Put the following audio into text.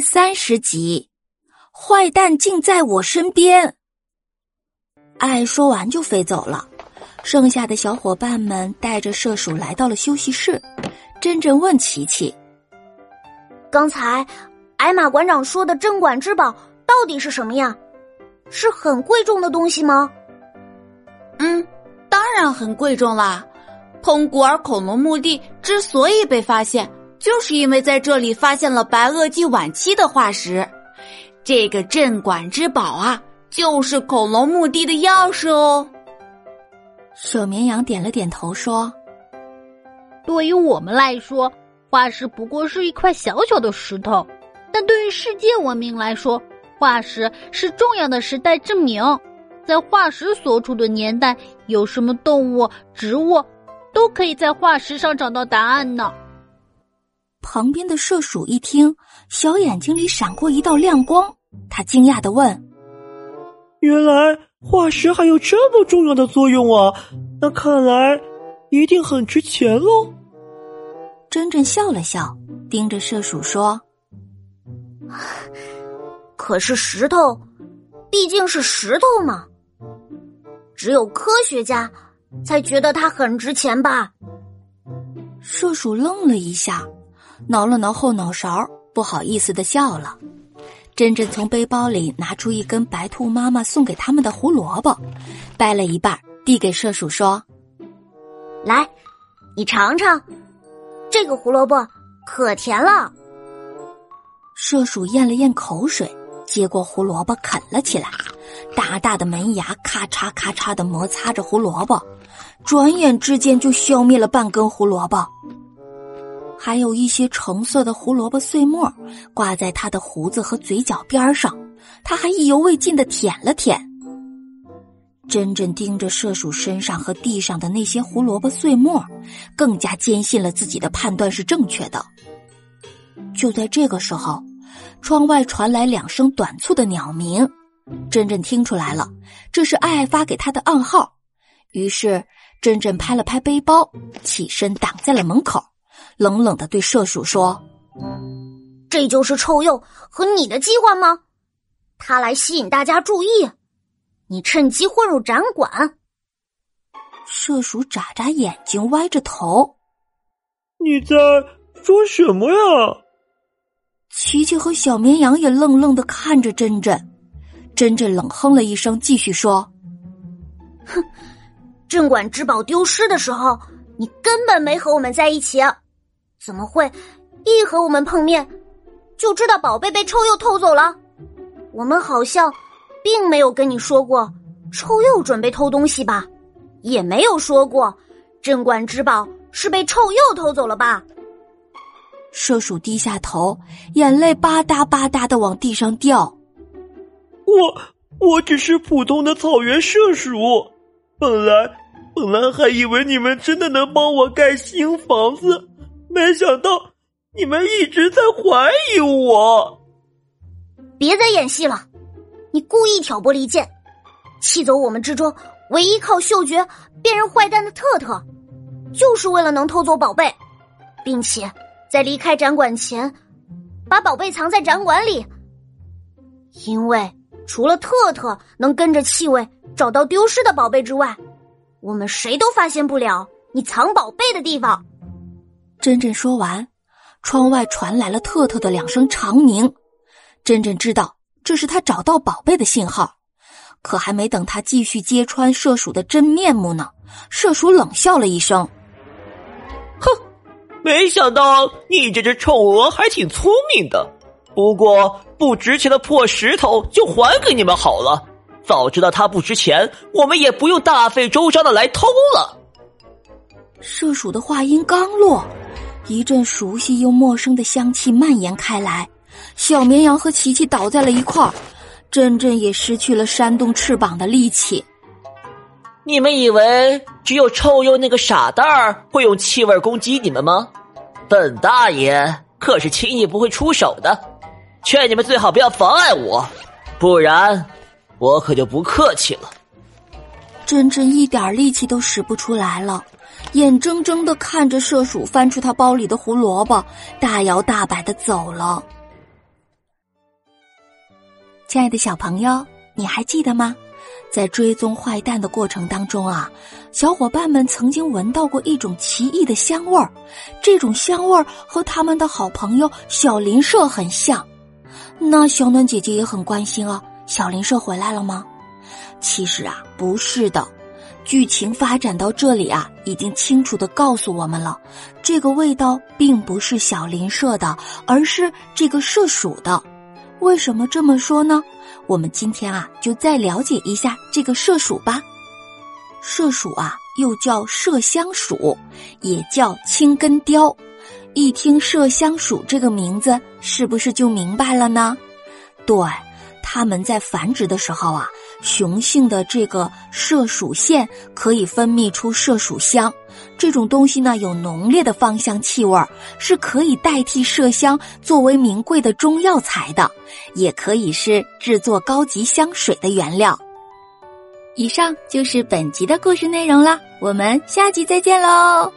第30集，坏蛋竟在我身边。爱说完就飞走了，剩下的小伙伴们带着射手来到了休息室。珍珍问琪琪：“刚才艾玛馆长说的镇馆之宝到底是什么呀？是很贵重的东西吗？”“嗯，当然很贵重啦。通古尔恐龙墓地之所以被发现，就是因为在这里发现了白垩纪晚期的化石。这个镇馆之宝啊，就是恐龙墓地的钥匙哦。”小绵羊点了点头说：“对于我们来说，化石不过是一块小小的石头，但对于世界文明来说，化石是重要的时代证明。在化石所处的年代，有什么动物、植物，都可以在化石上找到答案呢。”旁边的射鼠一听，小眼睛里闪过一道亮光，他惊讶地问：“原来化石还有这么重要的作用啊，那看来一定很值钱喽。”珍珍笑了笑，盯着射鼠说：“可是石头毕竟是石头嘛，只有科学家才觉得它很值钱吧。”射鼠愣了一下，挠了挠后脑勺，不好意思地笑了。珍珍从背包里拿出一根白兔妈妈送给他们的胡萝卜，掰了一半递给射鼠说：“来，你尝尝，这个胡萝卜可甜了。”射鼠咽了咽口水，接过胡萝卜啃了起来，大大的门牙咔嚓咔嚓地摩擦着胡萝卜，转眼之间就消灭了半根胡萝卜，还有一些橙色的胡萝卜碎末挂在他的胡子和嘴角边上，他还意犹未尽地舔了舔。珍珍盯着射鼠身上和地上的那些胡萝卜碎末，更加坚信了自己的判断是正确的。就在这个时候，窗外传来2声短促的鸟鸣，珍珍听出来了，这是爱爱发给他的暗号。于是珍珍拍了拍背包，起身挡在了门口，冷冷地对射鼠说：“这就是臭鼬和你的计划吗？他来吸引大家注意，你趁机混入展馆。”射鼠眨眨眼睛，歪着头：“你在说什么呀？”琪琪和小绵羊也愣愣地看着珍珍。珍珍冷哼了一声，继续说：“哼，镇馆之宝丢失的时候，你根本没和我们在一起，怎么会一和我们碰面就知道宝贝被臭鼬偷走了？我们好像并没有跟你说过臭鼬准备偷东西吧，也没有说过镇馆之宝是被臭鼬偷走了吧？”射鼠低下头，眼泪吧嗒吧嗒地往地上掉。我只是普通的草原射鼠，本来还以为你们真的能帮我盖新房子，没想到你们一直在怀疑我。“别再演戏了，你故意挑拨离间，气走我们之中唯一靠嗅觉辨认坏蛋的特特，就是为了能偷走宝贝，并且在离开展馆前把宝贝藏在展馆里，因为除了特特能跟着气味找到丢失的宝贝之外，我们谁都发现不了你藏宝贝的地方。”珍珍说完，窗外传来了特特的2声长鸣。珍珍知道这是他找到宝贝的信号，可还没等他继续揭穿射鼠的真面目呢，射鼠冷笑了一声：“哼，没想到你这只臭鹅还挺聪明的，不过不值钱的破石头就还给你们好了，早知道它不值钱，我们也不用大费周章的来偷了。”射鼠的话音刚落，一阵熟悉又陌生的香气蔓延开来，小绵羊和琪琪倒在了一块儿，珍珍也失去了扇动翅膀的力气。“你们以为只有臭鼬那个傻蛋儿会用气味攻击你们吗？本大爷可是轻易不会出手的，劝你们最好不要妨碍我，不然我可就不客气了。”珍珍一点力气都使不出来了，眼睁睁地看着射鼠翻出他包里的胡萝卜，大摇大摆地走了。亲爱的小朋友，你还记得吗？在追踪坏蛋的过程当中啊，小伙伴们曾经闻到过一种奇异的香味儿，这种香味儿和他们的好朋友小林社很像。那小暖姐姐也很关心啊，小林社回来了吗？其实啊，不是的。剧情发展到这里啊，已经清楚地告诉我们了，这个味道并不是小林社的，而是这个社属的。为什么这么说呢？我们今天啊，就再了解一下这个社属吧。社属啊，又叫麝香属，也叫青根雕。一听麝香属这个名字，是不是就明白了呢？对，它们在繁殖的时候啊，雄性的这个麝属腺可以分泌出麝属香，这种东西呢有浓烈的芳香气味，是可以代替麝香作为名贵的中药材的，也可以是制作高级香水的原料。以上就是本集的故事内容了，我们下集再见喽。